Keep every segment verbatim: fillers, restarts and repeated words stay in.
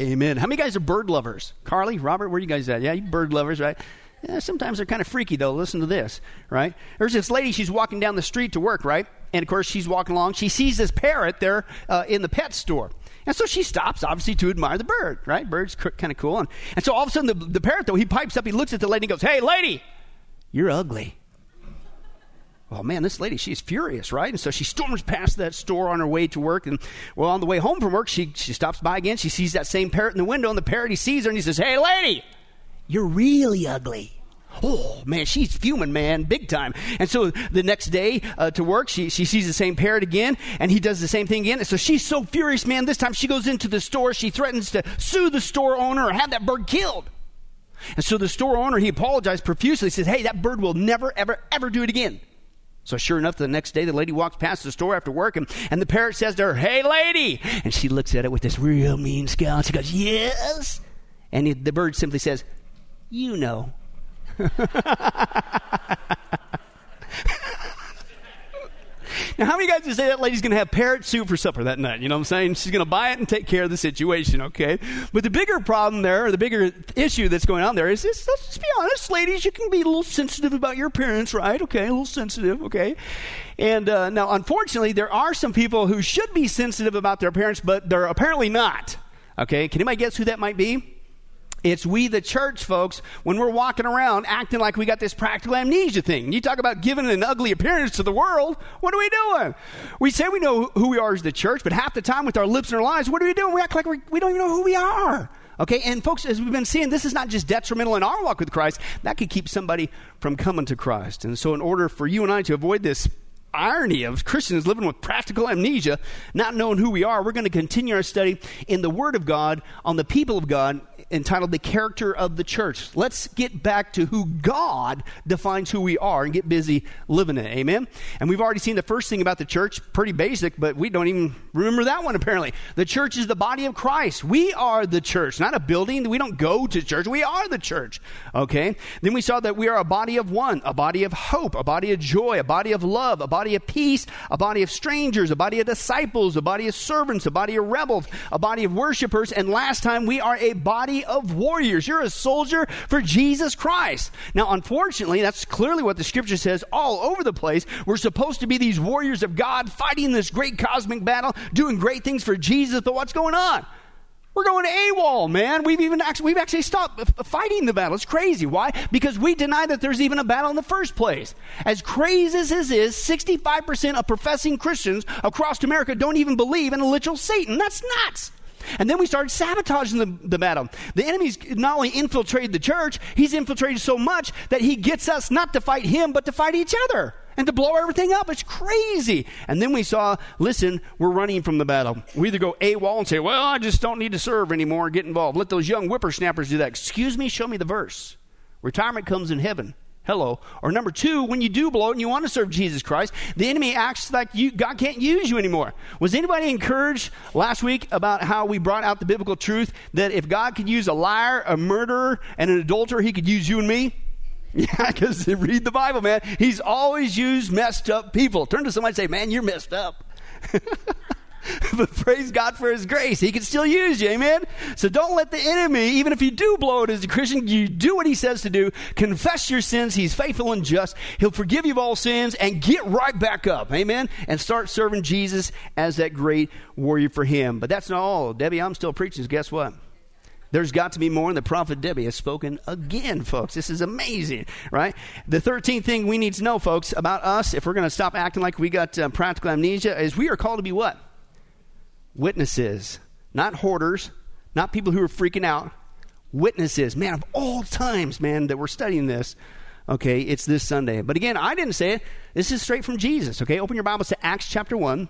Amen. How many guys are bird lovers? Carly, Robert, where are you guys at? Yeah, you bird lovers, right? Yeah, sometimes they're kind of freaky, though. Listen to this, right? There's this lady, she's walking down the street to work, right? And, of course, she's walking along. She sees this parrot there uh, in the pet store. And so she stops, obviously, to admire the bird, right? Bird's c- kind of cool. And, and so all of a sudden, the, the parrot, though, he pipes up, he looks at the lady and goes, "Hey, lady, you're ugly." Oh, man, this lady, she's furious, right? And so she storms past that store on her way to work. And, well, on the way home from work, she, she stops by again. She sees that same parrot in the window, and the parrot, he sees her, and he says, "Hey, lady, you're really ugly." Oh, man, she's fuming, man, big time. And so the next day uh, to work, she, she sees the same parrot again, and he does the same thing again. And so she's so furious, man, this time she goes into the store. She threatens to sue the store owner or have that bird killed. And so the store owner, he apologized profusely. He says, "Hey, that bird will never, ever, ever do it again." So sure enough, the next day, the lady walks past the store after work, and, and the parrot says to her, "Hey, lady." And she looks at it with this real mean scowl. And she goes, "Yes." And it, the bird simply says, "You know." Now, how many guys would say that lady's going to have parrot soup for supper that night? You know what I'm saying? She's going to buy it and take care of the situation, okay? But the bigger problem there, or the bigger issue that's going on there is this. Let's just be honest, ladies. You can be a little sensitive about your appearance, right? Okay, a little sensitive, okay? And uh, now, unfortunately, there are some people who should be sensitive about their appearance, but they're apparently not, okay? Can anybody guess who that might be? It's we, the church folks, when we're walking around acting like we got this practical amnesia thing. You talk about giving an ugly appearance to the world. What are we doing? We say we know who we are as the church, but half the time with our lips and our lives, what are we doing? We act like we, we don't even know who we are. Okay, and folks, as we've been seeing, this is not just detrimental in our walk with Christ. That could keep somebody from coming to Christ. And so in order for you and I to avoid this irony of Christians living with practical amnesia, not knowing who we are, we're going to continue our study in the Word of God on the people of God, entitled "The Character of the Church." Let's get back to who God defines who we are and get busy living it. Amen? And we've already seen the first thing about the church, pretty basic, but we don't even remember that one apparently. The church is the body of Christ. We are the church, not a building. We don't go to church. We are the church. Okay? Then we saw that we are a body of one, a body of hope, a body of joy, a body of love, a body of peace, a body of strangers, a body of disciples, a body of servants, a body of rebels, a body of worshipers, and last time we are a body of warriors. You're a soldier for Jesus Christ. Now, unfortunately, that's clearly what the scripture says all over the place. We're supposed to be these warriors of God fighting this great cosmic battle, doing great things for Jesus, but what's going on? We're going AWOL, man. We've even actually, we've actually stopped fighting the battle. It's crazy. Why? Because we deny that there's even a battle in the first place. As crazy as this is, sixty-five percent of professing Christians across America don't even believe in a literal Satan. That's nuts. And then we started sabotaging the, the battle. The enemy's not only infiltrated the church, he's infiltrated so much that he gets us not to fight him, but to fight each other and to blow everything up. It's crazy. And then we saw, listen, we're running from the battle. We either go AWOL and say, well, I just don't need to serve anymore and get involved. Let those young whippersnappers do that. Excuse me, show me the verse. Retirement comes in heaven. Hello. Or number two, when you do blow it and you want to serve Jesus Christ, the enemy acts like you, God can't use you anymore. Was anybody encouraged last week about how we brought out the biblical truth that if God could use a liar, a murderer, and an adulterer, he could use you and me? Yeah, because read the Bible, man. He's always used messed up people. Turn to somebody and say, man, you're messed up. But praise God for his grace. He can still use you, amen? So don't let the enemy, even if you do blow it as a Christian, you do what he says to do. Confess your sins. He's faithful and just. He'll forgive you of all sins and get right back up, amen? And start serving Jesus as that great warrior for him. But that's not all. Debbie, I'm still preaching, so guess what? There's got to be more, and the prophet Debbie has spoken again, folks. This is amazing, right? The thirteenth thing we need to know, folks, about us, if we're going to stop acting like we got uh, practical amnesia, is we are called to be what? Witnesses, not hoarders, not people who are freaking out. Witnesses, man, of all times, man, that we're studying this. Okay, it's this Sunday. But again, I didn't say it. This is straight from Jesus, okay? Open your Bibles to Acts chapter one.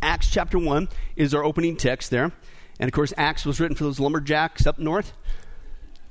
Acts chapter one is our opening text there. And, of course, Acts was written for those lumberjacks up north.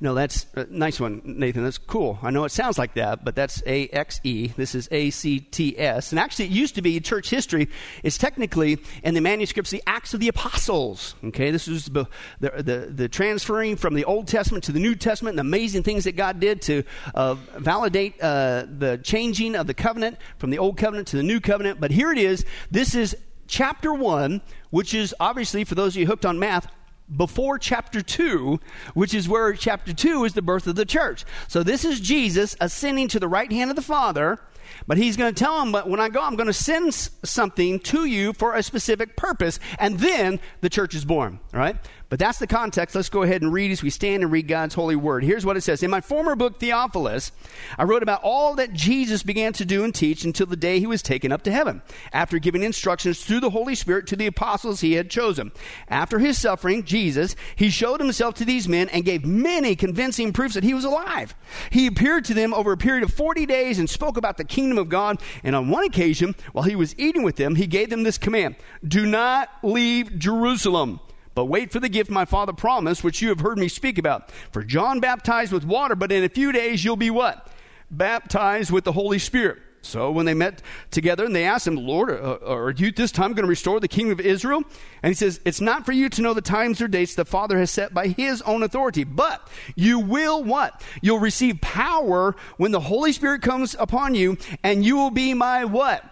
No, that's a nice one, Nathan. That's cool. I know it sounds like that, but that's A X E. This is A C T S. And actually, it used to be church history. It's technically, in the manuscripts, the Acts of the Apostles. Okay, this is the, the, the transferring from the Old Testament to the New Testament and the amazing things that God did to uh, validate uh, the changing of the covenant from the Old Covenant to the New Covenant. But here it is. This is chapter one, which is, obviously, for those of you hooked on math, before chapter two, which is where chapter two is the birth of the church. So this is Jesus ascending to the right hand of the Father, but he's going to tell them, but when I go, I'm going to send something to you for a specific purpose, and then the church is born, all right? But that's the context. Let's go ahead and read as we stand and read God's holy word. Here's what it says. In my former book, Theophilus, I wrote about all that Jesus began to do and teach until the day he was taken up to heaven, after giving instructions through the Holy Spirit to the apostles he had chosen. After his suffering, Jesus, he showed himself to these men and gave many convincing proofs that he was alive. He appeared to them over a period of forty days and spoke about the kingdom of God. And on one occasion, while he was eating with them, he gave them this command: do not leave Jerusalem, but wait for the gift my Father promised, which you have heard me speak about. For John baptized with water, but in a few days you'll be what? Baptized with the Holy Spirit. So when they met together and they asked him, Lord, are, are you this time going to restore the kingdom of Israel? And he says, it's not for you to know the times or dates the Father has set by his own authority, but you will what? You'll receive power when the Holy Spirit comes upon you, and you will be my what?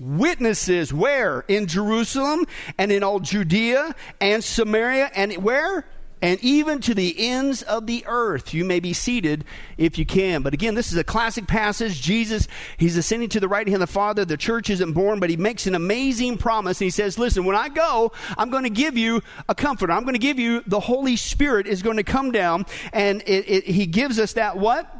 Witnesses. Where? In Jerusalem and in all Judea and Samaria and where? And even to the ends of the earth. You may be seated if you can. But again, this is a classic passage. Jesus, he's ascending to the right hand of the Father. The church isn't born, but he makes an amazing promise. And he says, listen, when I go, I'm going to give you a comforter. I'm going to give you the Holy Spirit is going to come down. And it, it, he gives us that what?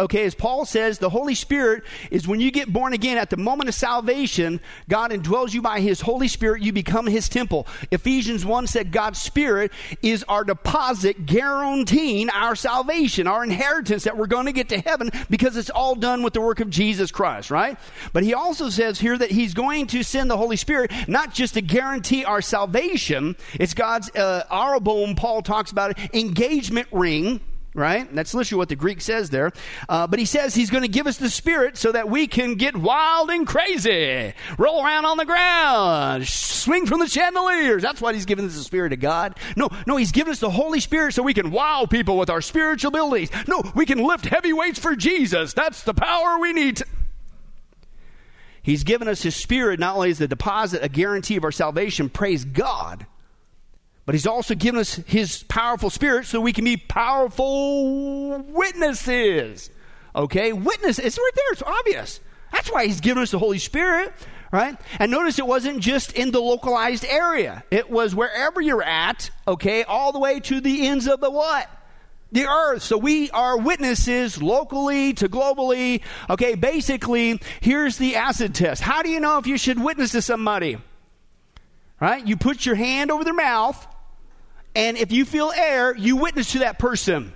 Okay, as Paul says, the Holy Spirit is when you get born again at the moment of salvation, God indwells you by his Holy Spirit. You become his temple. Ephesians one said God's Spirit is our deposit guaranteeing our salvation, our inheritance that we're going to get to heaven because it's all done with the work of Jesus Christ, right? But he also says here that he's going to send the Holy Spirit not just to guarantee our salvation. It's God's, uh, arabon, Paul talks about it, engagement ring. Right? That's literally what the Greek says there. Uh, but he says he's going to give us the Spirit so that we can get wild and crazy, roll around on the ground, swing from the chandeliers. That's why he's giving us the Spirit of God. No, no, he's giving us the Holy Spirit so we can wow people with our spiritual abilities. No, we can lift heavy weights for Jesus. That's the power we need to... He's given us his Spirit not only as the deposit, a guarantee of our salvation, praise God, but he's also given us his powerful Spirit so we can be powerful witnesses. Okay? Witness. It's right there. It's obvious. That's why he's given us the Holy Spirit. Right? And notice it wasn't just in the localized area. It was wherever you're at. Okay? All the way to the ends of the what? The earth. So we are witnesses locally to globally. Okay? Basically, here's the acid test. How do you know if you should witness to somebody? Right? You put your hand over their mouth. And if you feel air, you witness to that person.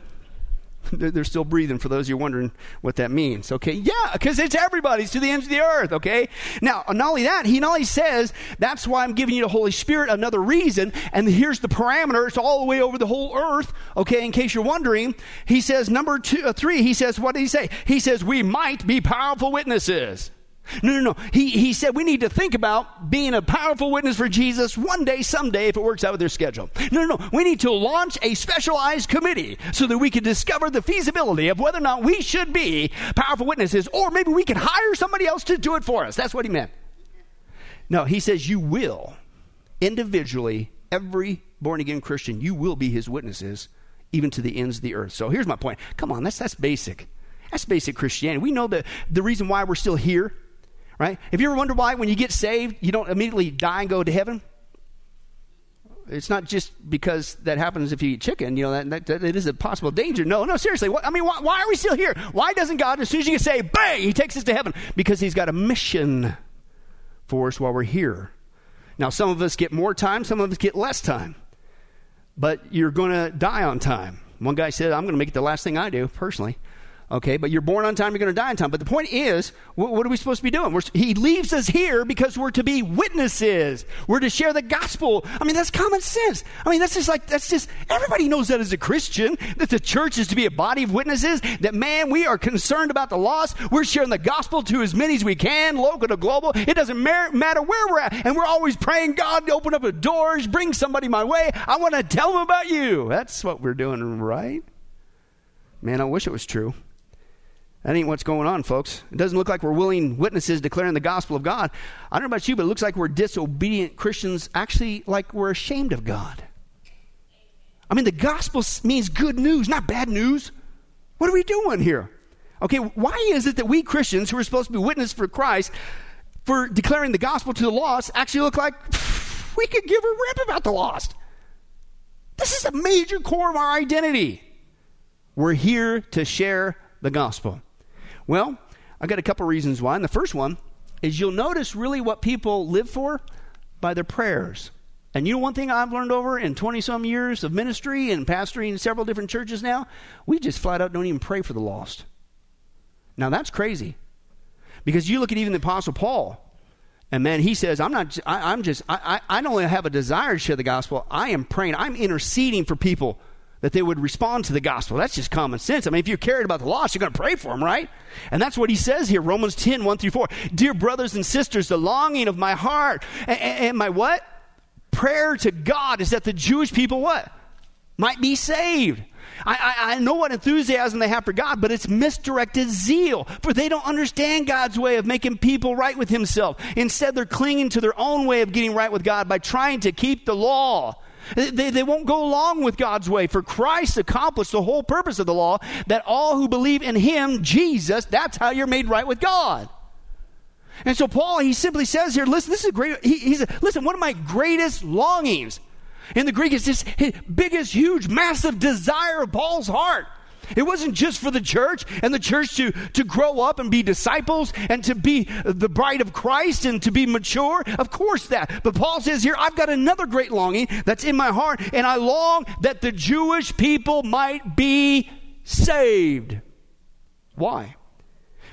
They're still breathing, for those of you wondering what that means. Okay, yeah, because it's everybody's to the ends of the earth, okay? Now, not only that, he not only says, that's why I'm giving you the Holy Spirit, another reason, and here's the parameter, it's all the way over the whole earth, okay, in case you're wondering. He says, number two, uh, three, he says, what did he say? He says, we might be powerful witnesses. No, no, no. He he said we need to think about being a powerful witness for Jesus one day, someday, if it works out with their schedule. No, no, no. We need to launch a specialized committee so that we can discover the feasibility of whether or not we should be powerful witnesses, or maybe we can hire somebody else to do it for us. That's what he meant. No, he says you will, individually, every born-again Christian, you will be his witnesses, even to the ends of the earth. So here's my point. Come on, that's that's basic. That's basic Christianity. We know the, the reason why we're still here. Right? Have you ever wondered why when you get saved, you don't immediately die and go to heaven? It's not just because that happens if you eat chicken. You know, that, that, that it is a possible danger. No, no, seriously. What, I mean, why, why are we still here? Why doesn't God, as soon as you get saved, bang, he takes us to heaven? Because he's got a mission for us while we're here. Now, some of us get more time. Some of us get less time. But you're going to die on time. One guy said, I'm going to make it the last thing I do, personally. Okay, but you're born on time, you're going to die on time. But the point is, wh- what are we supposed to be doing? We're, he leaves us here because we're to be witnesses. We're to share the gospel. I mean, that's common sense. I mean, that's just like, that's just, everybody knows that as a Christian, that the church is to be a body of witnesses, that, man, we are concerned about the lost. We're sharing the gospel to as many as we can, local to global. It doesn't mar- matter where we're at. And we're always praying, God, to open up the doors, bring somebody my way. I want to tell them about you. That's what we're doing, right? Man, I wish it was true. That ain't what's going on, folks. It doesn't look like we're willing witnesses declaring the gospel of God. I don't know about you, but it looks like we're disobedient Christians, actually like we're ashamed of God. I mean, the gospel means good news, not bad news. What are we doing here? Okay, why is it that we Christians who are supposed to be witnesses for Christ, for declaring the gospel to the lost, actually look like pff, we could give a rip about the lost? This is a major core of our identity. We're here to share the gospel. Well, I got a couple reasons why. And the first one is you'll notice really what people live for by their prayers. And you know one thing I've learned over in twenty-some years of ministry and pastoring several different churches now? We just flat out don't even pray for the lost. Now, that's crazy. Because you look at even the Apostle Paul, and man, he says, I'm not, I, I'm just, I, I, I don't only have a desire to share the gospel, I am praying, I'm interceding for people that they would respond to the gospel. That's just common sense. I mean, if you're cared about the lost, you're going to pray for them, right? And that's what he says here, Romans ten, one through four. Dear brothers and sisters, the longing of my heart and, and my what? Prayer to God is that the Jewish people what? Might be saved. I, I, I know what enthusiasm they have for God, but it's misdirected zeal, for they don't understand God's way of making people right with himself. Instead, they're clinging to their own way of getting right with God by trying to keep the law. They, they won't go along with God's way, for Christ accomplished the whole purpose of the law, that all who believe in him, Jesus, that's how you're made right with God. And so Paul, he simply says here, listen, this is a great, he, he's a, listen, one of my greatest longings. In the Greek, it's just his biggest, huge, massive desire of Paul's heart. It wasn't just for the church and the church to, to grow up and be disciples and to be the bride of Christ and to be mature. Of course that. But Paul says here, I've got another great longing that's in my heart, and I long that the Jewish people might be saved. Why?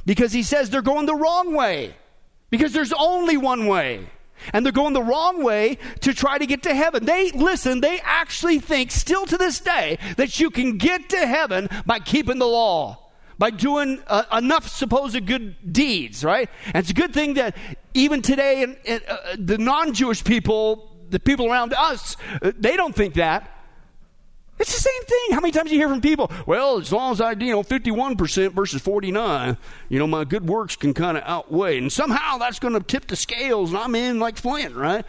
Because he says they're going the wrong way. Because there's only one way. And they're going the wrong way to try to get to heaven. They, listen, they actually think still to this day that you can get to heaven by keeping the law, by doing uh, enough supposed good deeds, right? And it's a good thing that even today in, in, uh, the non-Jewish people, the people around us, uh, they don't think that. It's the same thing. How many times do you hear from people, well, as long as I, you know, fifty-one percent versus forty-nine, you know, my good works can kind of outweigh. And somehow that's going to tip the scales and I'm in like Flint, right?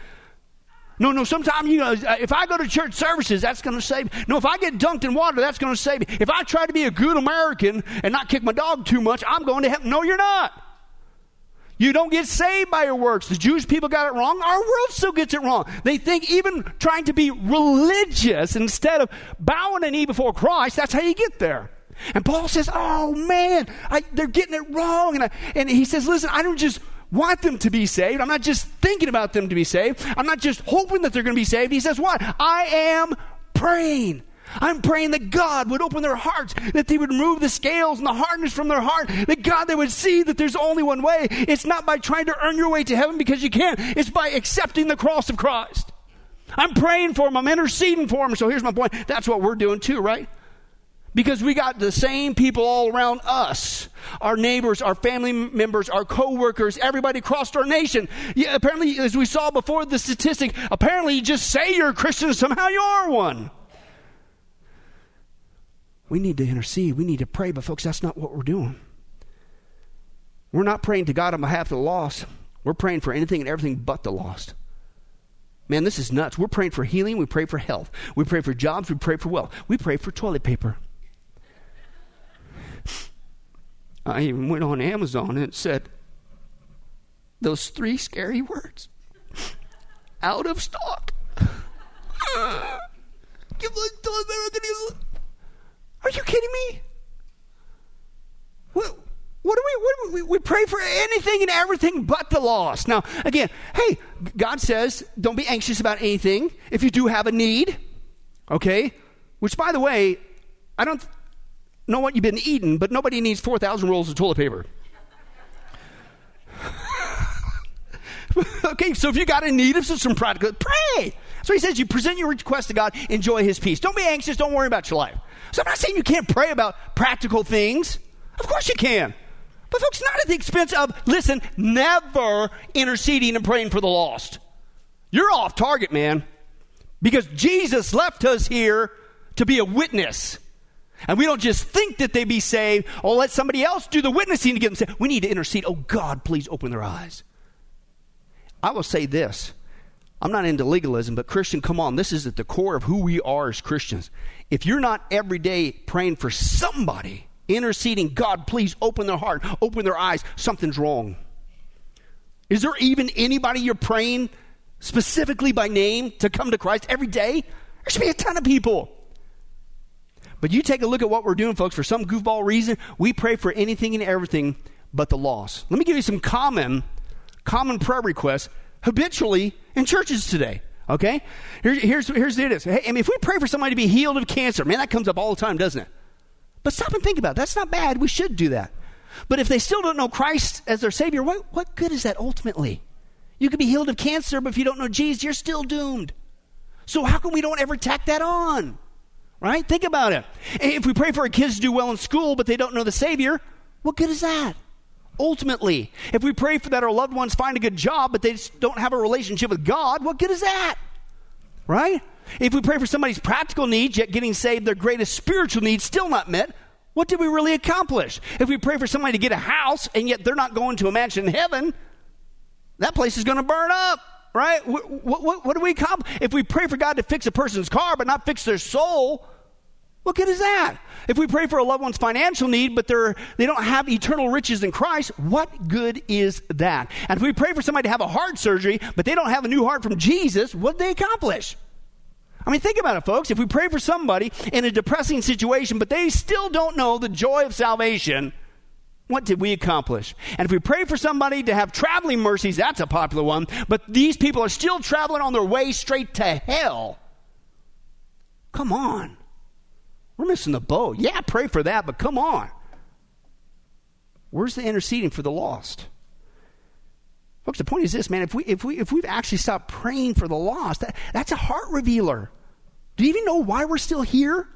No, no, sometimes, you know, if I go to church services, that's going to save me. No, if I get dunked in water, that's going to save me. If I try to be a good American and not kick my dog too much, I'm going to heaven. No, you're not. You don't get saved by your works. The Jewish people got it wrong. Our world still gets it wrong. They think even trying to be religious instead of bowing a knee before Christ, that's how you get there. And Paul says, oh, man, I, they're getting it wrong. And, I, and he says, listen, I don't just want them to be saved. I'm not just thinking about them to be saved. I'm not just hoping that they're going to be saved. He says what? I am praying. I'm praying that God would open their hearts, that they would remove the scales and the hardness from their heart, that God, they would see that there's only one way. It's not by trying to earn your way to heaven because you can't. It's by accepting the cross of Christ. I'm praying for them. I'm interceding for them. So here's my point. That's what we're doing too, right? Because we got the same people all around us, our neighbors, our family members, our co-workers, everybody across our nation. Yeah, apparently, as we saw before the statistic, apparently you just say you're a Christian and somehow you are one. We need to intercede. We need to pray, but folks, that's not what we're doing. We're not praying to God on behalf of the lost. We're praying for anything and everything but the lost. Man, this is nuts. We're praying for healing. We pray for health. We pray for jobs. We pray for wealth. We pray for toilet paper. I even went on Amazon and it said those three scary words. Out of stock. Give us toilet paper. Are you kidding me? What, what do we, what do we, we pray for anything and everything but the lost. Now, again, hey, God says, don't be anxious about anything if you do have a need, okay? Which, by the way, I don't know what you've been eating, but nobody needs four thousand rolls of toilet paper. Okay, so if you got a need of some practical, pray. So he says you present your request to God, enjoy his peace. Don't be anxious, don't worry about your life. So I'm not saying you can't pray about practical things. Of course you can. But folks, not at the expense of, listen, never interceding and praying for the lost. You're off target, man. Because Jesus left us here to be a witness. And we don't just think that they be saved or let somebody else do the witnessing to get them saved. We need to intercede. Oh, God, please open their eyes. I will say this. I'm not into legalism, but Christian, come on, this is at the core of who we are as Christians. If you're not every day praying for somebody, interceding, God, please open their heart, open their eyes, something's wrong. Is there even anybody you're praying specifically by name to come to Christ every day? There should be a ton of people. But you take a look at what we're doing, folks. For some goofball reason, we pray for anything and everything but the lost. Let me give you some common, common prayer requests habitually in churches today, okay? Here, here's, here's the it is. Hey, I mean, if we pray for somebody to be healed of cancer, man, that comes up all the time, doesn't it? But stop and think about it. That's not bad. We should do that. But if they still don't know Christ as their Savior, what, what good is that ultimately? You could be healed of cancer, but if you don't know Jesus, you're still doomed. So how come we don't ever tack that on? Right? Think about it. If we pray for our kids to do well in school, but they don't know the Savior, what good is that? Ultimately, if we pray for that our loved ones find a good job, but they just don't have a relationship with God, what good is that? Right? If we pray for somebody's practical needs, yet getting saved, their greatest spiritual needs still not met, what did we really accomplish? If we pray for somebody to get a house, and yet they're not going to a mansion in heaven, that place is going to burn up. Right? What, what, what do we accomplish? If we pray for God to fix a person's car but not fix their soul, what good is that? If we pray for a loved one's financial need but they're, they don't have eternal riches in Christ, what good is that? And if we pray for somebody to have a heart surgery but they don't have a new heart from Jesus, what do they accomplish? I mean, think about it, folks. If we pray for somebody in a depressing situation but they still don't know the joy of salvation, what did we accomplish? And if we pray for somebody to have traveling mercies, that's a popular one, but these people are still traveling on their way straight to hell. Come on. We're missing the boat. Yeah, pray for that, but come on. Where's the interceding for the lost? Folks, the point is this, man. If, we, if, we, if we've actually stopped praying for the lost, that, that's a heart revealer. Do you even know why we're still here?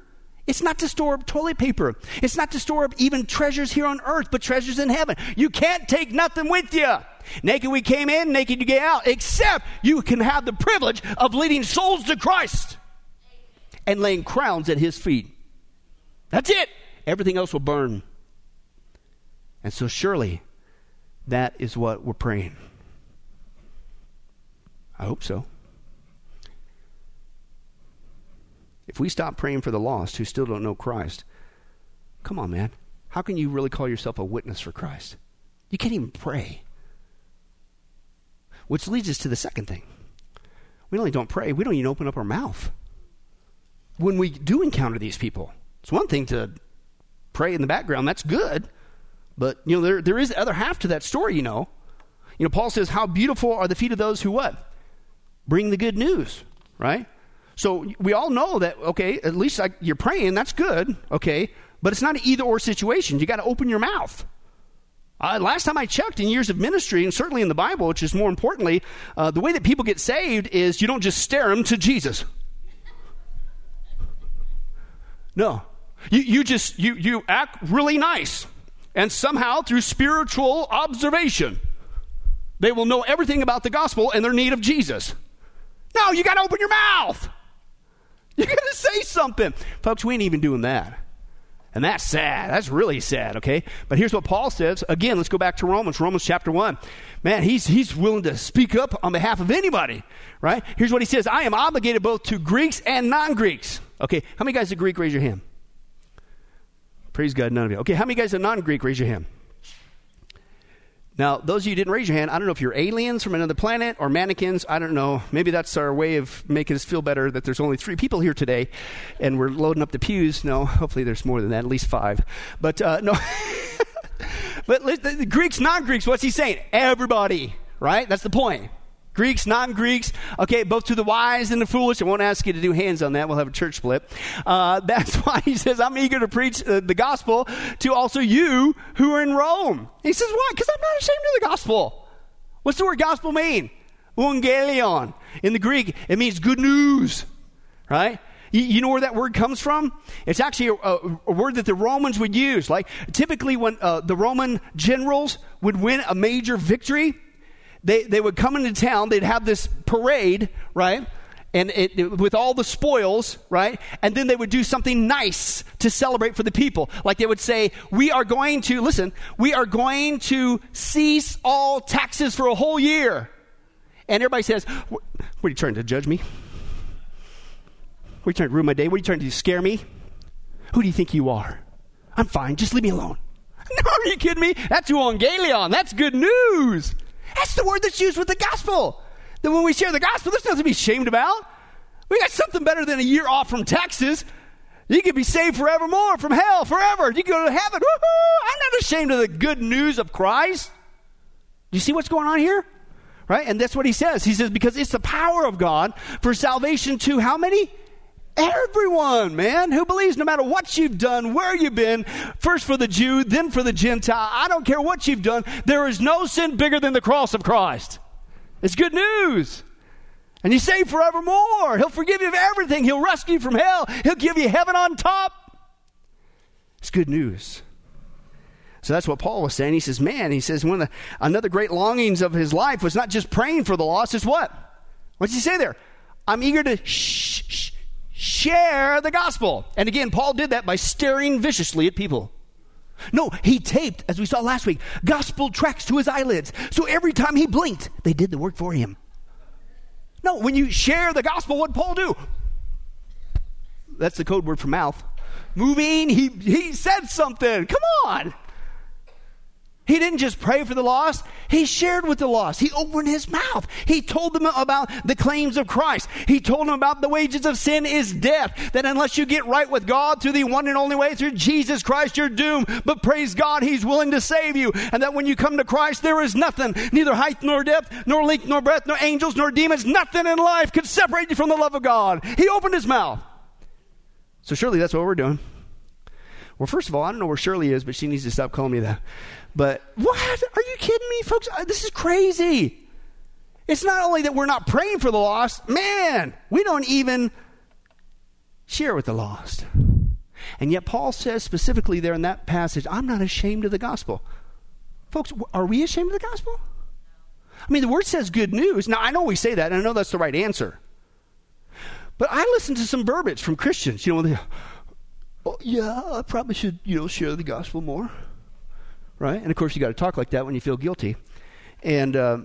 It's not to store up toilet paper. It's not to store up even treasures here on earth, but treasures in heaven. You can't take nothing with you. Naked we came in, naked you get out, except you can have the privilege of leading souls to Christ and laying crowns at his feet. That's it. Everything else will burn. And so surely that is what we're praying. I hope so. If we stop praying for the lost who still don't know Christ, come on, man. How can you really call yourself a witness for Christ? You can't even pray. Which leads us to the second thing. We only don't pray. We don't even open up our mouth. When we do encounter these people, it's one thing to pray in the background. That's good. But, you know, there there is the other half to that story, you know. You know, Paul says, how beautiful are the feet of those who what? Bring the good news, right? So we all know that, okay, at least I, you're praying, that's good, okay, but it's not an either-or situation. You got to open your mouth. Uh, last time I checked, in years of ministry, and certainly in the Bible, which is more importantly, uh, the way that people get saved is you don't just stare them to Jesus. No. You, you just, you, you act really nice, and somehow through spiritual observation, they will know everything about the gospel and their need of Jesus. No, you got to open your mouth. You're going to say something. Folks, we ain't even doing that. And that's sad. That's really sad, okay? But here's what Paul says. Again, let's go back to Romans. Romans chapter one. Man, he's he's willing to speak up on behalf of anybody, right? Here's what he says. I am obligated both to Greeks and non-Greeks. Okay, how many guys are Greek? Raise your hand. Praise God, none of you. Okay, how many guys are non-Greek? Raise your hand. Now, those of you who didn't raise your hand, I don't know if you're aliens from another planet or mannequins. I don't know. Maybe that's our way of making us feel better that there's only three people here today and we're loading up the pews. No, hopefully there's more than that, at least five. But uh, no. But the, the Greeks, non-Greeks, what's he saying? Everybody, right? That's the point. Greeks, non-Greeks, okay, both to the wise and the foolish. I won't ask you to do hands on that. We'll have a church split. Uh, that's why he says, I'm eager to preach uh, the gospel to also you who are in Rome. He says, why? Because I'm not ashamed of the gospel. What's the word gospel mean? Evangelion. In the Greek, it means good news, right? You, you know where that word comes from? It's actually a, a, a word that the Romans would use. Like typically when uh, the Roman generals would win a major victory, They they would come into town, they'd have this parade, right, and it, it, with all the spoils, right, and then they would do something nice to celebrate for the people. Like they would say, we are going to, listen, we are going to cease all taxes for a whole year. And everybody says, What are you trying to judge me? What are you trying to ruin my day? What are you trying to do, scare me? Who do you think you are? I'm fine. Just leave me alone. No, are you kidding me? That's euangelion. That's good news. That's the word that's used with the gospel. That when we share the gospel, there's nothing to be ashamed about. We got something better than a year off from Texas. You could be saved forevermore from hell, forever. You can go to heaven. Woo-hoo! I'm not ashamed of the good news of Christ. Do you see what's going on here? Right? And that's what he says. He says, because it's the power of God for salvation to how many? Everyone, man, who believes, no matter what you've done, where you've been, first for the Jew, then for the Gentile. I don't care what you've done. There is no sin bigger than the cross of Christ. It's good news. And he's saved forevermore. He'll forgive you of everything. He'll rescue you from hell. He'll give you heaven on top. It's good news. So that's what Paul was saying. He says, man, he says, one of the, another great longings of his life was not just praying for the lost. It's what? What did he say there? I'm eager to sh- sh- share the gospel. And again, Paul did that by staring viciously at people. No, he taped, as we saw last week, gospel tracts to his eyelids. So every time he blinked, they did the work for him. No, when you share the gospel, what did Paul do? That's the code word for mouth. Moving, he, he said something. Come on. He didn't just pray for the lost. He shared with the lost. He opened his mouth. He told them about the claims of Christ. He told them about the wages of sin is death, that unless you get right with God through the one and only way, through Jesus Christ, you're doomed. But praise God, he's willing to save you. And that when you come to Christ, there is nothing, neither height nor depth, nor length nor breadth, nor angels nor demons. Nothing in life could separate you from the love of God. He opened his mouth. So surely that's what we're doing. Well, first of all, I don't know where Shirley is, but she needs to stop calling me that. But what? Are you kidding me, folks? This is crazy. It's not only that we're not praying for the lost. Man, we don't even share with the lost. And yet Paul says specifically there in that passage, I'm not ashamed of the gospel. Folks, are we ashamed of the gospel? I mean, the word says good news. Now, I know we say that, and I know that's the right answer. But I listen to some verbiage from Christians. You know, they, oh, yeah, I probably should, you know, share the gospel more. Right? And of course, you got to talk like that when you feel guilty. And uh,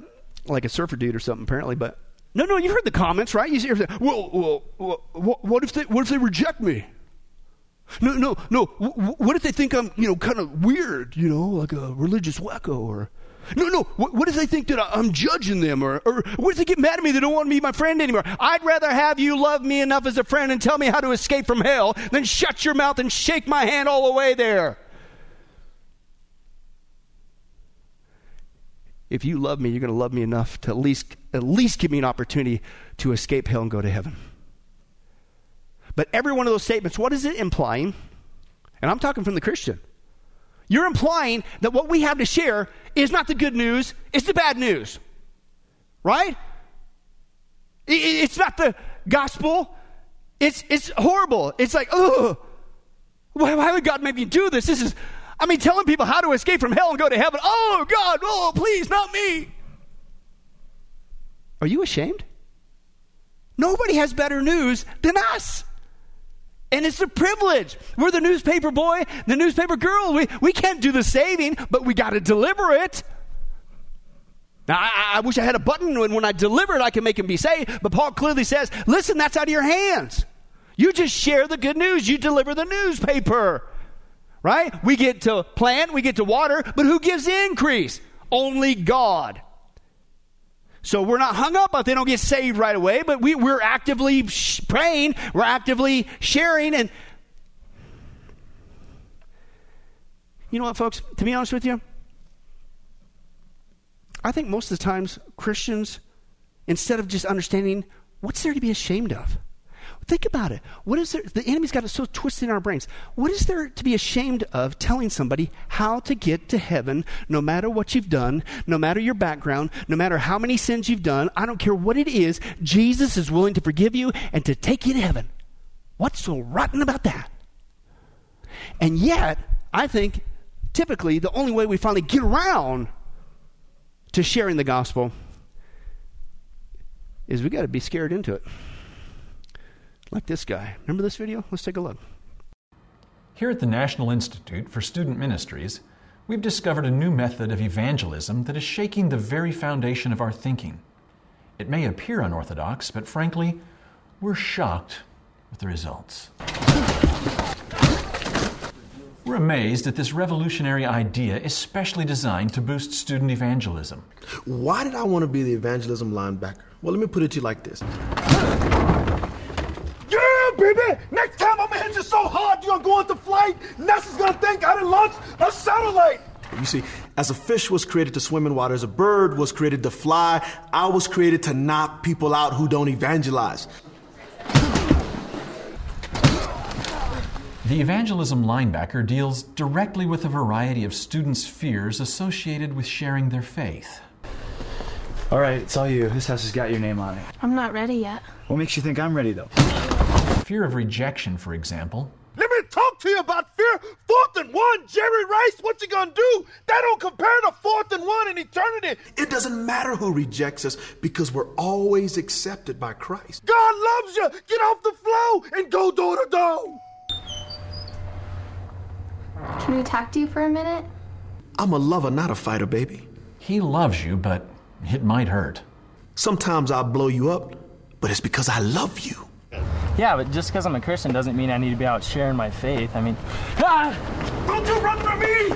like a surfer dude or something, apparently. But no, no, you heard the comments, right? You heard the, well, well, well, what if they, what if they reject me? No, no, no. What if they think I'm, you know, kind of weird, you know, like a religious wacko? Or no, no. What, what if they think that I'm judging them? Or, or what if they get mad at me? They don't want to be my friend anymore. I'd rather have you love me enough as a friend and tell me how to escape from hell than shut your mouth and shake my hand all the way there. If you love me, you're going to love me enough to at least at least give me an opportunity to escape hell and go to heaven. But every one of those statements, what is it implying? And I'm talking from the Christian. You're implying that what we have to share is not the good news, it's the bad news. Right? It's not the gospel. It's it's horrible. It's like, ugh. Why, why would God make me do this? This is... I mean, telling people how to escape from hell and go to heaven. Oh, God, oh, please, not me. Are you ashamed? Nobody has better news than us. And it's a privilege. We're the newspaper boy, the newspaper girl. We, we can't do the saving, but we got to deliver it. Now, I, I wish I had a button when, when I deliver it, I can make him be saved. But Paul clearly says, listen, that's out of your hands. You just share the good news. You deliver the newspaper. Right? We get to plant, we get to water, but who gives the increase? Only God. So we're not hung up if they don't get saved right away, but we, we're actively sh- praying, we're actively sharing. And you know what, folks? To be honest with you, I think most of the times Christians, instead of just understanding what's there to be ashamed of, think about it. What is there? The enemy's got it so twisted in our brains. What is there to be ashamed of telling somebody how to get to heaven, no matter what you've done, no matter your background, no matter how many sins you've done? I don't care what it is. Jesus is willing to forgive you and to take you to heaven. What's so rotten about that? And yet, I think typically the only way we finally get around to sharing the gospel is we got to be scared into it. Like this guy. Remember this video? Let's take a look. Here at the National Institute for Student Ministries, we've discovered a new method of evangelism that is shaking the very foundation of our thinking. It may appear unorthodox, but frankly, we're shocked with the results. We're amazed at this revolutionary idea, especially designed to boost student evangelism. Why did I want to be the evangelism linebacker? Well, let me put it to you like this. Yeah, baby! Next time I'm gonna hit you so hard you're going to flight. NASA's gonna think I done launched a satellite. You see, as a fish was created to swim in water, as a bird was created to fly, I was created to knock people out who don't evangelize. The evangelism linebacker deals directly with a variety of students' fears associated with sharing their faith. All right, it's all you. This house has got your name on it. I'm not ready yet. What makes you think I'm ready, though? Fear of rejection, for example. Let me talk to you about fear. Fourth and one, Jerry Rice, what you gonna do? That don't compare to fourth and one in eternity. It doesn't matter who rejects us because we're always accepted by Christ. God loves you. Get off the floor and go door to door. Can we talk to you for a minute? I'm a lover, not a fighter, baby. He loves you, but it might hurt. Sometimes I'll blow you up, but it's because I love you. Yeah, but just because I'm a Christian doesn't mean I need to be out sharing my faith. I mean, ah! Don't you run from me!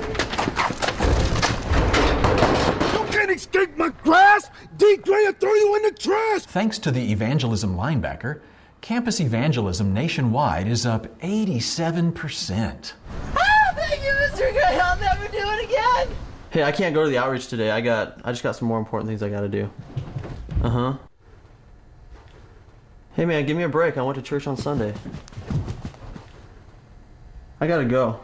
You can't escape my grasp! Dick Gray will throw you in the trash! Thanks to the evangelism linebacker, campus evangelism nationwide is up eighty-seven percent. Thank you, Mister Gray. I'll never do it again. Hey, I can't go to the outreach today. I got, I just got some more important things I got to do. Uh-huh. Hey, man, give me a break. I went to church on Sunday. I got to go.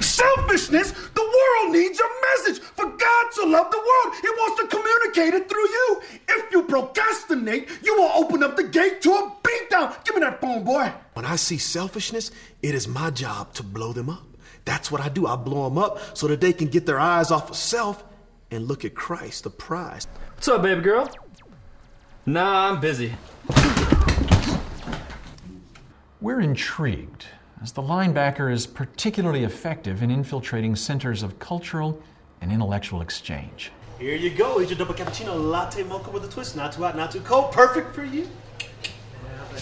Selfishness? The world needs your message. For God so loved the world, He wants to communicate it through you. If you procrastinate, you will open up the gate to a beatdown. Give me that phone, boy. When I see selfishness, it is my job to blow them up. That's what I do. I blow them up so that they can get their eyes off of self and look at Christ, the prize. What's up, baby girl? Nah, I'm busy. We're intrigued, as the linebacker is particularly effective in infiltrating centers of cultural and intellectual exchange. Here you go. Here's your double cappuccino latte mocha with a twist. Not too hot, not too cold. Perfect for you.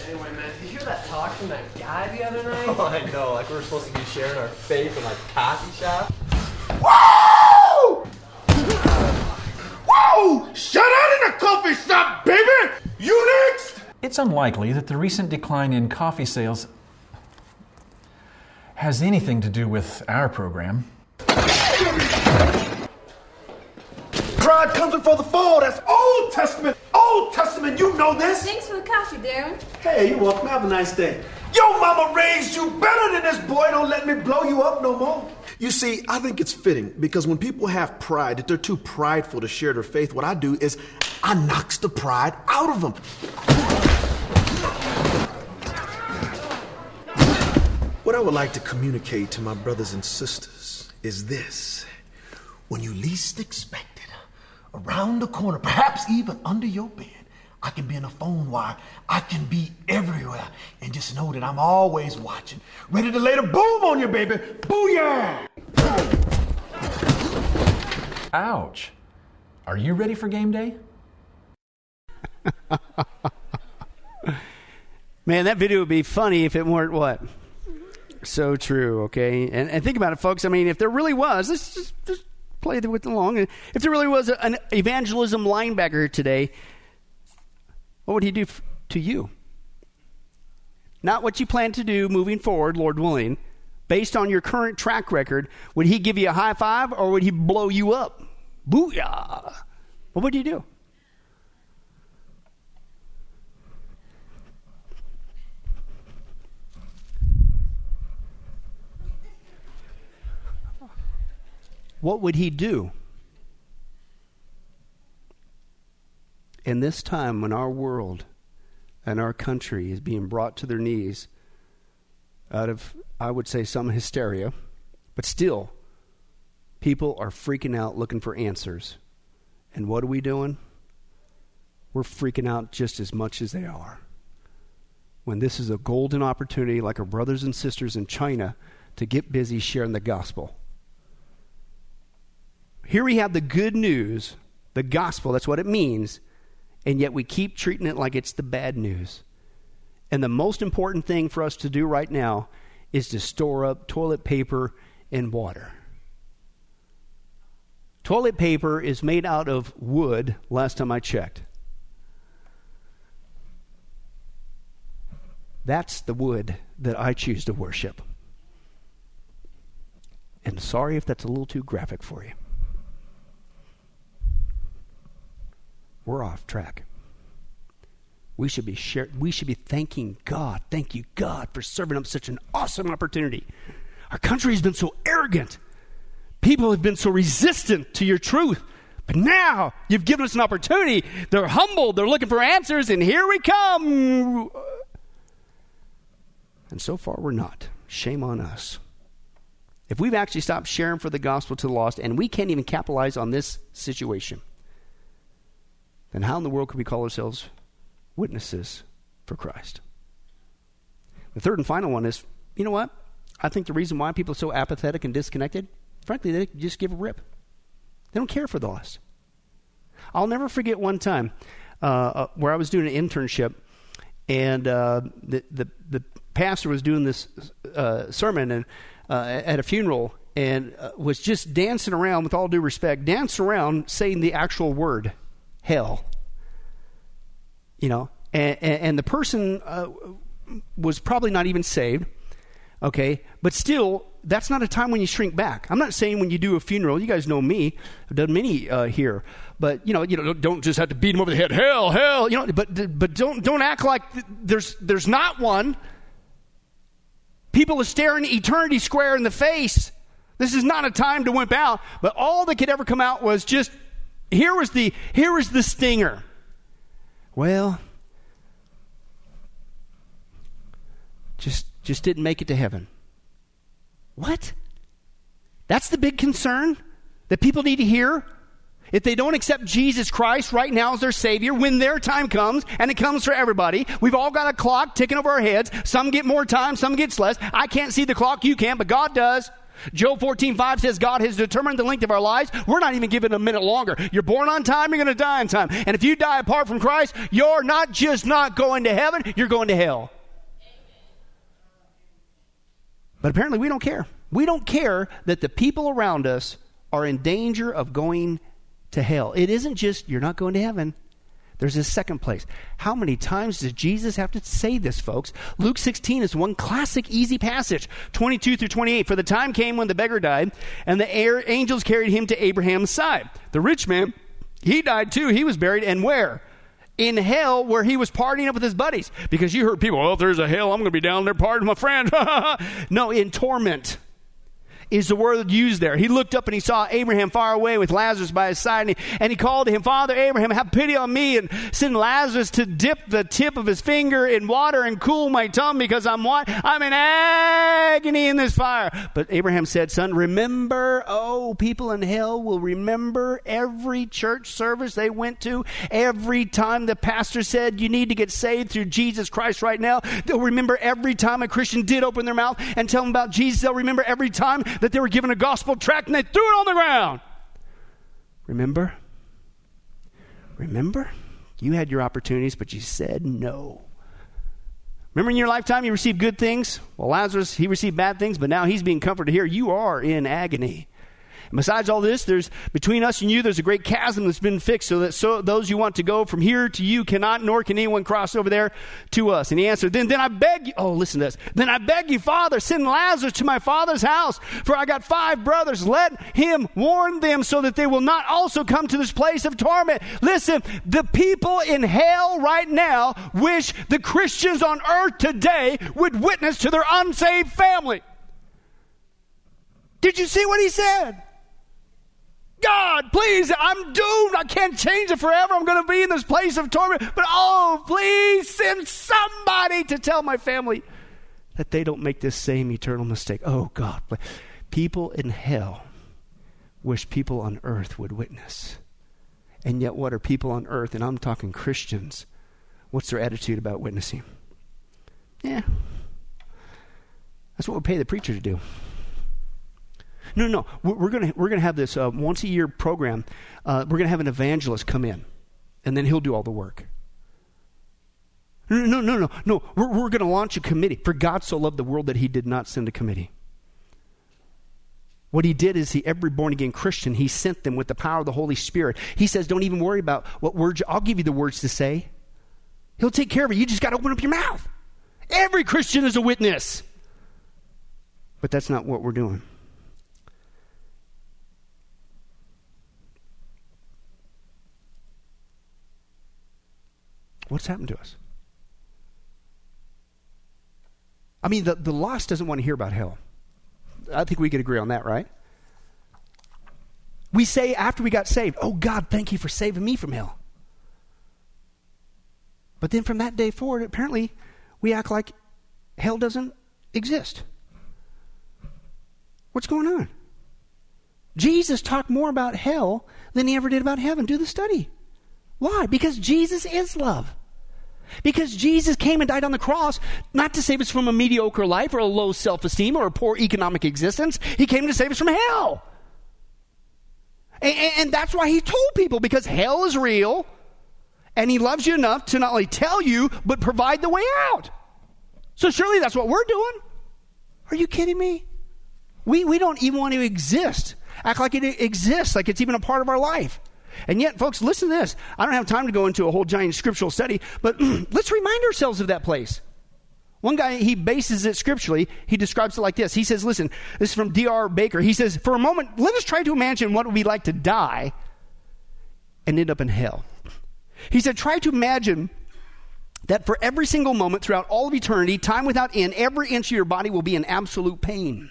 Anyway, man, did you hear that talk from that guy the other night? Oh, I know. Like, we were supposed to be sharing our faith in, like, coffee shop. Whoa! Whoa! Shut out in a coffee shop, baby! You next! It's unlikely that the recent decline in coffee sales has anything to do with our program. Pride comes before the fall. That's Old Testament. Old Testament, you know this. Thanks for the coffee, Darren. Hey, you're welcome. Have a nice day. Yo, mama raised you better than this boy. Don't let me blow you up no more. You see, I think it's fitting because when people have pride, if they're too prideful to share their faith, what I do is I knocks the pride out of them. What I would like to communicate to my brothers and sisters is this. When you least expect, around the corner, perhaps even under your bed, I can be in a phone wire. I can be everywhere. And just know that I'm always watching, ready to lay the boom on you, baby. Booyah! Ouch. Are you ready for game day? Man, that video would be funny if it weren't what? So true, okay? And, and think about it, folks. I mean, if there really was, let's just... just play with along. If there really was an evangelism linebacker today, what would he do f- to you? Not what you plan to do moving forward, Lord willing. Based on your current track record, would he give you a high five or would he blow you up? Booyah! What would you do? What would he do? In this time when our world and our country is being brought to their knees out of, I would say, some hysteria, but still, people are freaking out looking for answers. And what are we doing? We're freaking out just as much as they are. When this is a golden opportunity, like our brothers and sisters in China, to get busy sharing the gospel. Here we have the good news the gospel. That's what it means. And yet we keep treating it like it's the bad news. And the most important thing for us to do right now is to store up toilet paper and water. Toilet paper is made out of wood, last time I checked. That's the wood that I choose to worship. And sorry if that's a little too graphic for you. We're off track. We should be share- we should be thanking God. Thank you, God, for serving up such an awesome opportunity. Our country has been so arrogant. People have been so resistant to your truth. But now you've given us an opportunity. They're humbled. They're looking for answers. And here we come. And so far we're not. Shame on us. If we've actually stopped sharing for the gospel to the lost, and we can't even capitalize on this situation, then how in the world could we call ourselves witnesses for Christ? The third and final one is, you know what? I think the reason why people are so apathetic and disconnected, frankly, they just give a rip. They don't care for the lost. I'll never forget one time uh, where I was doing an internship, and uh, the, the the pastor was doing this uh, sermon and uh, at a funeral, and uh, was just dancing around, with all due respect, dancing around saying the actual word, hell. You know, and, and, and the person uh, was probably not even saved, okay? But still, that's not a time when you shrink back. I'm not saying when you do a funeral. You guys know me. I've done many uh, here. But, you know, you know, don't just have to beat them over the head. Hell, hell, you know, but but don't don't act like th- there's there's not one. People are staring eternity square in the face. This is not a time to wimp out. But all that could ever come out was just, here was the here was the stinger. Well, just just didn't make it to heaven. What? That's the big concern that people need to hear? If they don't accept Jesus Christ right now as their Savior, when their time comes, and it comes for everybody, we've all got a clock ticking over our heads. Some get more time, some gets less. I can't see the clock, you can, but God does. Job fourteen five says God has determined the length of our lives. We're not even given a minute longer. You're born on time, you're going to die on time. And if you die apart from Christ, you're not just not going to heaven, you're going to hell. But apparently we don't care. We don't care that the people around us are in danger of going to hell. It isn't just you're not going to heaven. There's this second place. How many times does Jesus have to say this, folks? Luke sixteen is one classic easy passage, twenty-two through twenty-eight. For the time came when the beggar died, and the air, angels carried him to Abraham's side. The rich man, he died too. He was buried, and where? In hell, where he was partying up with his buddies. Because you heard people, well, if there's a hell, I'm going to be down there partying with my friend. No, in torment is the word used there. He looked up and he saw Abraham far away with Lazarus by his side, and he, and he called to him, Father Abraham, have pity on me, and send Lazarus to dip the tip of his finger in water and cool my tongue, because I'm what? I'm in agony in this fire. But Abraham said, son, remember, oh, people in hell will remember every church service they went to, every time the pastor said you need to get saved through Jesus Christ right now. They'll remember every time a Christian did open their mouth and tell them about Jesus. They'll remember every time that they were given a gospel tract and they threw it on the ground. Remember? Remember? You had your opportunities, but you said no. Remember in your lifetime you received good things? Well, Lazarus, he received bad things, but now he's being comforted here. You are in agony. And besides all this, there's between us and you, there's a great chasm that's been fixed, so that so those who want to go from here to you cannot, nor can anyone cross over there to us. And he answered, then, then I beg you, oh, listen to this. Then I beg you, Father, send Lazarus to my father's house, for I got five brothers. Let him warn them so that they will not also come to this place of torment. Listen, the people in hell right now wish the Christians on earth today would witness to their unsaved family. Did you see what he said? God, please, I'm doomed. I can't change it forever. I'm going to be in this place of torment. But oh, please send somebody to tell my family that they don't make this same eternal mistake. Oh, God. People in hell wish people on earth would witness. And yet what are people on earth, and I'm talking Christians, what's their attitude about witnessing? Yeah. That's what we pay the preacher to do. No, no, no. We're going to we're going to have this uh, once a year program. Uh, we're going to have an evangelist come in, and then he'll do all the work. No, no, no, no, no. We're, we're going to launch a committee. For God so loved the world that he did not send a committee. What he did is he, every born-again Christian, he sent them with the power of the Holy Spirit. He says, don't even worry about what words. I'll give you the words to say. He'll take care of it. You just got to open up your mouth. Every Christian is a witness. But that's not what we're doing. What's happened to us? I mean, the, the lost doesn't want to hear about hell. I think we could agree on that, right? We say after we got saved, oh God, thank you for saving me from hell. But then from that day forward, apparently we act like hell doesn't exist. What's going on? Jesus talked more about hell than he ever did about heaven. Do the study. Why? Because Jesus is love. Because Jesus came and died on the cross, not to save us from a mediocre life or a low self-esteem or a poor economic existence. He came to save us from hell. And, and that's why he told people, because hell is real, and he loves you enough to not only tell you, but provide the way out. So surely that's what we're doing. Are you kidding me? We, we don't even want to exist. Act like it exists, like it's even a part of our life. And yet, folks, listen to this. I don't have time to go into a whole giant scriptural study, but let's remind ourselves of that place. One guy, he bases it scripturally. He describes it like this. He says, listen, this is from D R Baker. He says, for a moment, let us try to imagine what it would be like to die and end up in hell. He said, try to imagine that for every single moment throughout all of eternity, time without end, every inch of your body will be in absolute pain.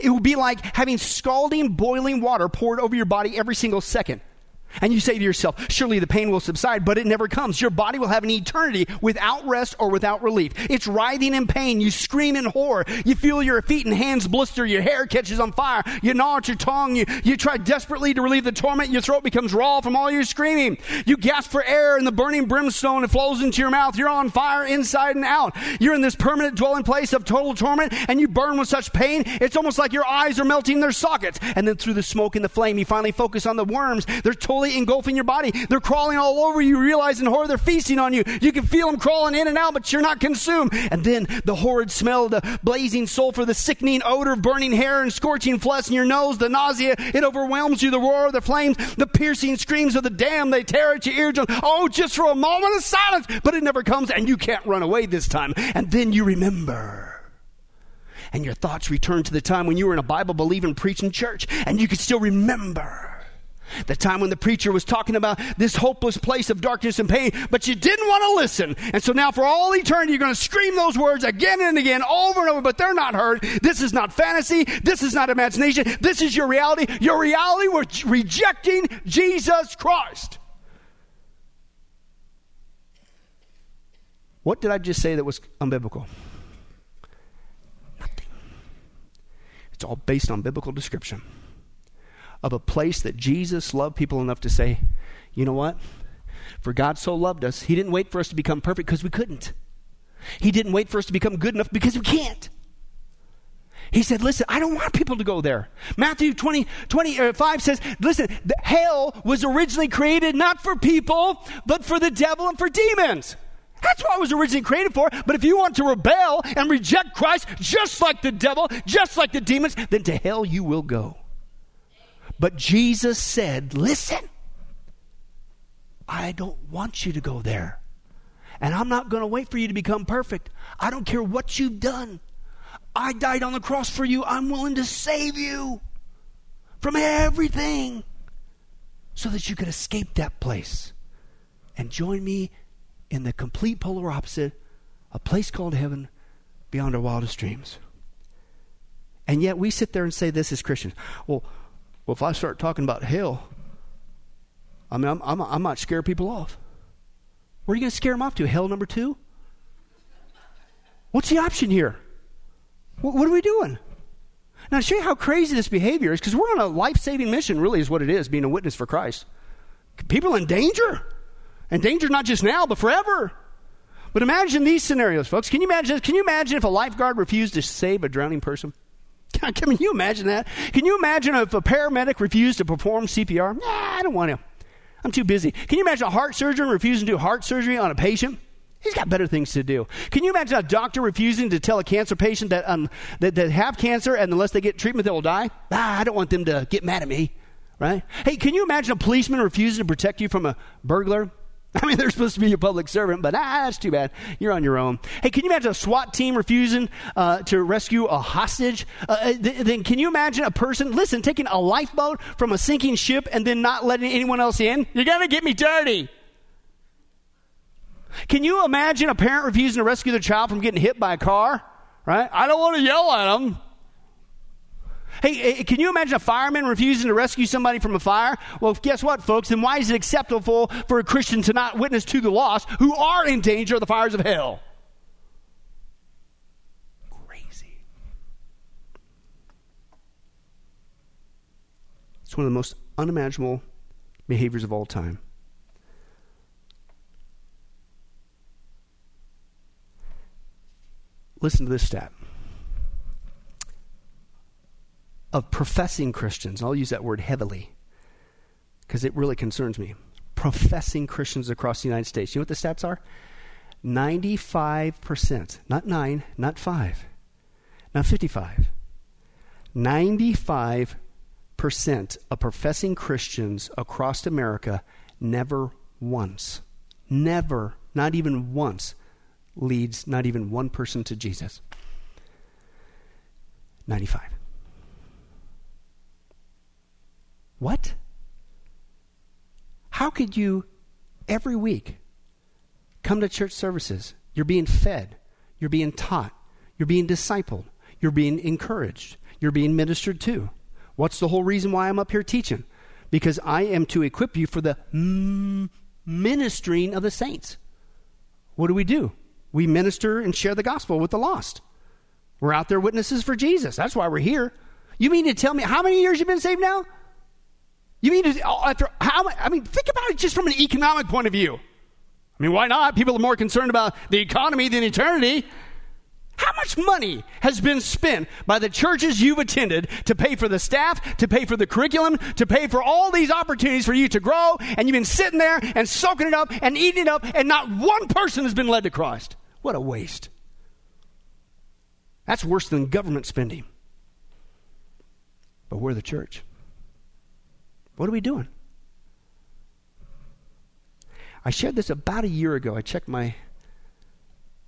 It will be like having scalding, boiling water poured over your body every single second. And you say to yourself, surely the pain will subside, but it never comes. Your body will have an eternity without rest or without relief. It's writhing in pain. You scream in horror. You feel your feet and hands blister. Your hair catches on fire. You gnaw at your tongue. You, you try desperately to relieve the torment. Your throat becomes raw from all your screaming. You gasp for air, and the burning brimstone flows into your mouth. You're on fire inside and out. You're in this permanent dwelling place of total torment, and you burn with such pain, it's almost like your eyes are melting their sockets. And then through the smoke and the flame, you finally focus on the worms. They're totally engulfing your body. They're crawling all over you. Realize in horror they're feasting on you. You can feel them crawling in and out, but you're not consumed. And then the horrid smell, the blazing sulfur, the sickening odor of burning hair and scorching flesh in your nose, the nausea, it overwhelms you. The roar of the flames, the piercing screams of the damned, they tear at your eardrum. Oh, just for a moment of silence, but it never comes, and you can't run away this time. And then you remember. And your thoughts return to the time when you were in a Bible-believing, preaching church, and you could still remember the time when the preacher was talking about this hopeless place of darkness and pain, but you didn't want to listen. And so now for all eternity, you're going to scream those words again and again, over and over, but they're not heard. This is not fantasy. This is not imagination. This is your reality. Your reality was rejecting Jesus Christ. What did I just say that was unbiblical? Nothing. It's all based on biblical description of a place that Jesus loved people enough to say, you know what? For God so loved us, he didn't wait for us to become perfect because we couldn't. He didn't wait for us to become good enough because we can't. He said, listen, I don't want people to go there. Matthew twenty, twenty-five says, listen, the hell was originally created not for people, but for the devil and for demons. That's what it was originally created for. But if you want to rebel and reject Christ, just like the devil, just like the demons, then to hell you will go. But Jesus said, listen, I don't want you to go there. And I'm not going to wait for you to become perfect. I don't care what you've done. I died on the cross for you. I'm willing to save you from everything so that you could escape that place and join me in the complete polar opposite, a place called heaven beyond our wildest dreams. And yet we sit there and say this as Christians. Well, Well, if I start talking about hell, I mean, I'm, I'm, I might scare people off. Where are you going to scare them off to? Hell number two? What's the option here? What, what are we doing? Now, to show you how crazy this behavior is, because we're on a life-saving mission, really is what it is, being a witness for Christ. People in danger. In danger not just now, but forever. But imagine these scenarios, folks. Can you imagine this? Can you imagine if a lifeguard refused to save a drowning person? Can you imagine that? Can you imagine if a paramedic refused to perform C P R? Nah, I don't want him. I'm too busy. Can you imagine a heart surgeon refusing to do heart surgery on a patient? He's got better things to do. Can you imagine a doctor refusing to tell a cancer patient that um, that, that have cancer and unless they get treatment, they'll die? Ah, I don't want them to get mad at me, right? Hey, can you imagine a policeman refusing to protect you from a burglar? I mean, they're supposed to be your public servant, but ah, that's too bad. You're on your own. Hey, can you imagine a SWAT team refusing uh, to rescue a hostage? Uh, th- then can you imagine a person, listen, taking a lifeboat from a sinking ship and then not letting anyone else in? You're going to get me dirty. Can you imagine a parent refusing to rescue their child from getting hit by a car? Right? I don't want to yell at them. Hey, can you imagine a fireman refusing to rescue somebody from a fire? Well, guess what, folks? Then why is it acceptable for a Christian to not witness to the lost who are in danger of the fires of hell? Crazy. It's one of the most unimaginable behaviors of all time. Listen to this stat. Of professing Christians, I'll use that word heavily because it really concerns me. Professing Christians across the United States. You know what the stats are? ninety-five percent. Not nine, not five. Not fifty-five. ninety-five percent of professing Christians across America never once, never, not even once, leads not even one person to Jesus. ninety-five. What? How could you every week come to church services? You're being fed. You're being taught. You're being discipled. You're being encouraged. You're being ministered to. What's the whole reason why I'm up here teaching? Because I am to equip you for the ministering of the saints. What do we do? We minister and share the gospel with the lost. We're out there witnesses for Jesus. That's why we're here. You mean to tell me how many years you've been saved now? You mean to, after how? I mean, think about it just from an economic point of view. I mean, why not? People are more concerned about the economy than eternity. How much money has been spent by the churches you've attended to pay for the staff, to pay for the curriculum, to pay for all these opportunities for you to grow, and you've been sitting there and soaking it up and eating it up, and not one person has been led to Christ? What a waste. That's worse than government spending. But we're the church. What are we doing? I shared this about a year ago. I checked my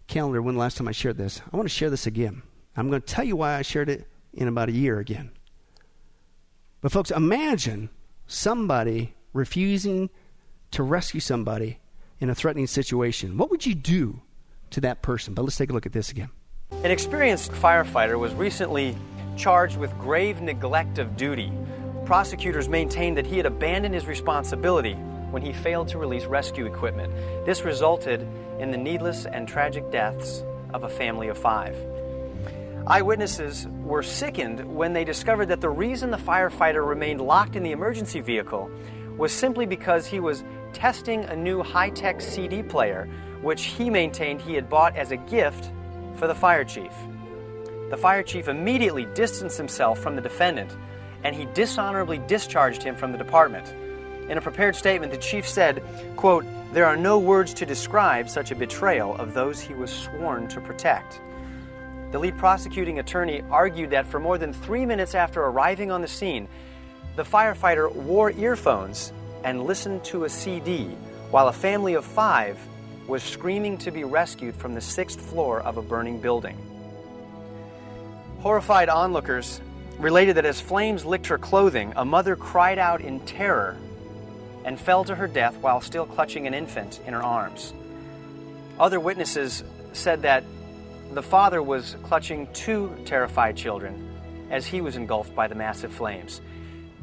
calendar when the last time I shared this. I want to share this again. I'm going to tell you why I shared it in about a year again. But folks, imagine somebody refusing to rescue somebody in a threatening situation. What would you do to that person? But let's take a look at this again. An experienced firefighter was recently charged with grave neglect of duty. Prosecutors maintained that he had abandoned his responsibility when he failed to release rescue equipment. This resulted in the needless and tragic deaths of a family of five. Eyewitnesses were sickened when they discovered that the reason the firefighter remained locked in the emergency vehicle was simply because he was testing a new high-tech C D player, which he maintained he had bought as a gift for the fire chief. The fire chief immediately distanced himself from the defendant, and he dishonorably discharged him from the department. In a prepared statement, the chief said, quote, "There are no words to describe such a betrayal of those he was sworn to protect." The lead prosecuting attorney argued that for more than three minutes after arriving on the scene, the firefighter wore earphones and listened to a C D while a family of five was screaming to be rescued from the sixth floor of a burning building. Horrified onlookers related that as flames licked her clothing, a mother cried out in terror and fell to her death while still clutching an infant in her arms. Other witnesses said that the father was clutching two terrified children as he was engulfed by the massive flames.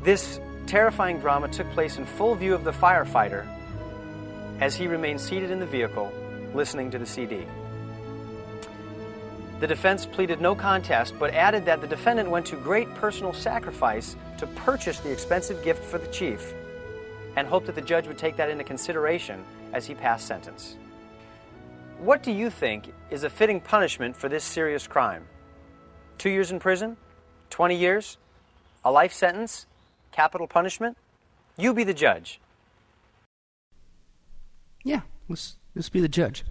This terrifying drama took place in full view of the firefighter as he remained seated in the vehicle listening to the C D. The defense pleaded no contest, but added that the defendant went to great personal sacrifice to purchase the expensive gift for the chief and hoped that the judge would take that into consideration as he passed sentence. What do you think is a fitting punishment for this serious crime? Two years in prison? twenty years, a life sentence, capital punishment. You be the judge. Yeah, let's, let's be the judge.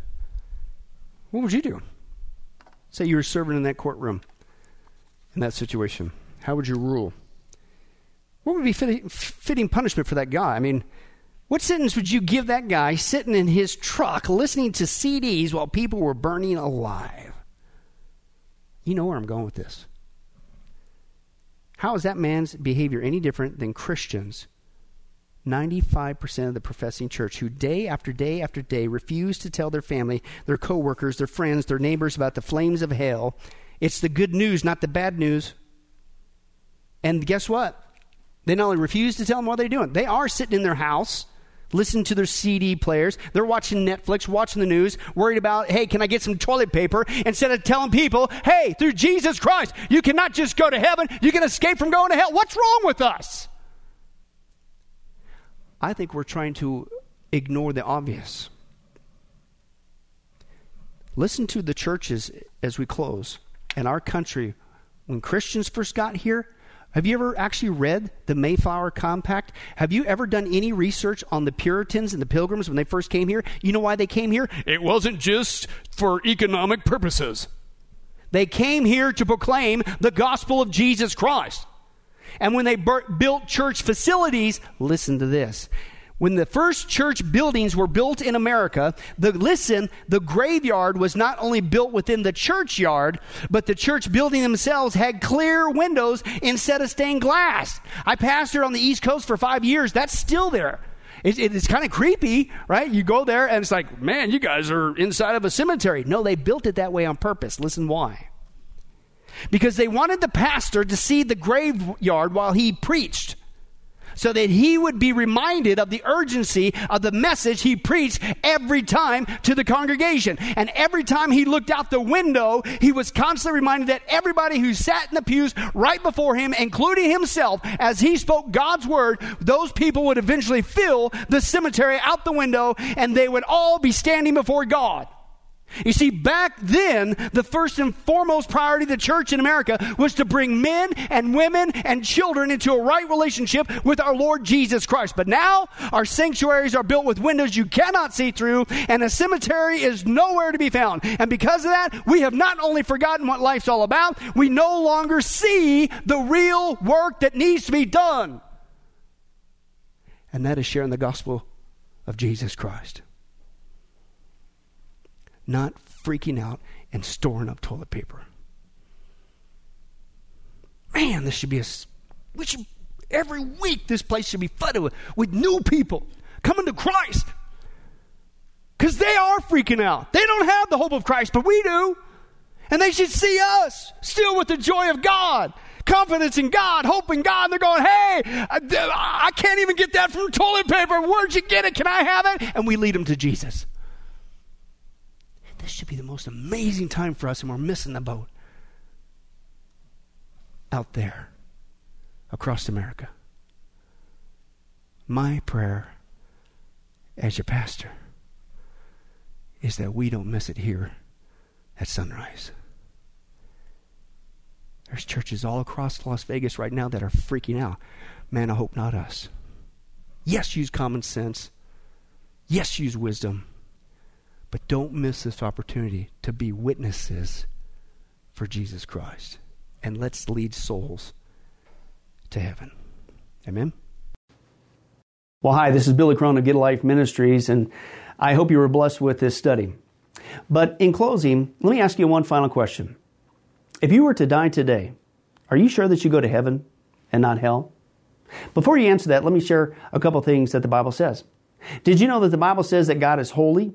What would you do? Say you were serving in that courtroom, in that situation. How would you rule? What would be fit, fitting punishment for that guy? I mean, what sentence would you give that guy sitting in his truck listening to C Ds while people were burning alive? You know where I'm going with this. How is that man's behavior any different than Christians? ninety-five percent of the professing church who day after day after day refuse to tell their family, their coworkers, their friends, their neighbors about the flames of hell. It's the good news, not the bad news. And guess what? They not only refuse to tell them what they're doing. They are sitting in their house, listening to their C D players. They're watching Netflix, watching the news, worried about, hey, can I get some toilet paper? Instead of telling people, hey, through Jesus Christ, you cannot just go to heaven. You can escape from going to hell. What's wrong with us? I think we're trying to ignore the obvious. Listen to the churches as we close. In our country, when Christians first got here, have you ever actually read the Mayflower Compact? Have you ever done any research on the Puritans and the Pilgrims when they first came here? You know why they came here? It wasn't just for economic purposes. They came here to proclaim the gospel of Jesus Christ. And when they bur- built church facilities, listen to this. When the first church buildings were built in America, the listen, the graveyard was not only built within the churchyard, but the church building themselves had clear windows instead of stained glass. I pastored on the East Coast for five years. That's still there. It, it, it's kind of creepy, right? You go there and it's like, man, you guys are inside of a cemetery. No, they built it that way on purpose. Listen why. Because they wanted the pastor to see the graveyard while he preached, so that he would be reminded of the urgency of the message he preached every time to the congregation. And every time he looked out the window, he was constantly reminded that everybody who sat in the pews right before him, including himself, as he spoke God's word, those people would eventually fill the cemetery out the window, and they would all be standing before God. You see, back then, the first and foremost priority of the church in America was to bring men and women and children into a right relationship with our Lord Jesus Christ. But now, our sanctuaries are built with windows you cannot see through, and a cemetery is nowhere to be found. And because of that, we have not only forgotten what life's all about, we no longer see the real work that needs to be done. And that is sharing the gospel of Jesus Christ. Not freaking out and storing up toilet paper. Man, this should be a... We should, every week this place should be flooded with, with new people coming to Christ. Because they are freaking out. They don't have the hope of Christ, but we do. And they should see us still with the joy of God. Confidence in God, hope in God. And they're going, hey, I, I can't even get that from toilet paper. Where'd you get it? Can I have it? And we lead them to Jesus. This should be the most amazing time for us, and we're missing the boat out there across America. My prayer as your pastor is that we don't miss it here at sunrise. There's churches all across Las Vegas right now that are freaking out. Man, I hope not us. Yes, use common sense. Yes, use wisdom. But don't miss this opportunity to be witnesses for Jesus Christ. And let's lead souls to heaven. Amen? Well, hi, this is Billy Crone of Get a Life Ministries, and I hope you were blessed with this study. But in closing, let me ask you one final question. If you were to die today, are you sure that you go to heaven and not hell? Before you answer that, let me share a couple things that the Bible says. Did you know that the Bible says that God is holy?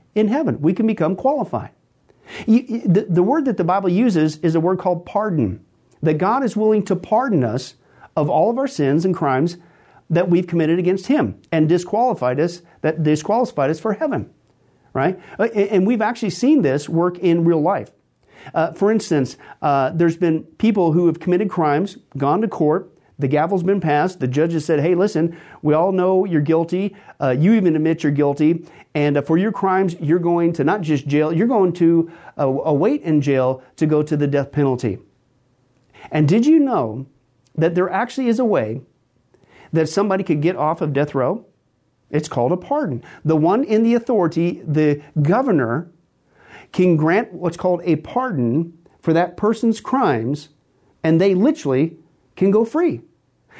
in heaven. We can become qualified. You, you, the, the word that the Bible uses is a word called pardon, that God is willing to pardon us of all of our sins and crimes that we've committed against Him and disqualified us, that disqualified us for heaven, right? And we've actually seen this work in real life. Uh, for instance, uh, there's been people who have committed crimes, gone to court, the gavel's been passed, the judge has said, hey, listen, we all know you're guilty, uh, you even admit you're guilty, and uh, for your crimes, you're going to not just jail, you're going to uh, await in jail to go to the death penalty. And did you know that there actually is a way that somebody could get off of death row? It's called a pardon. The one in the authority, the governor, can grant what's called a pardon for that person's crimes, and they literally can go free.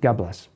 God bless.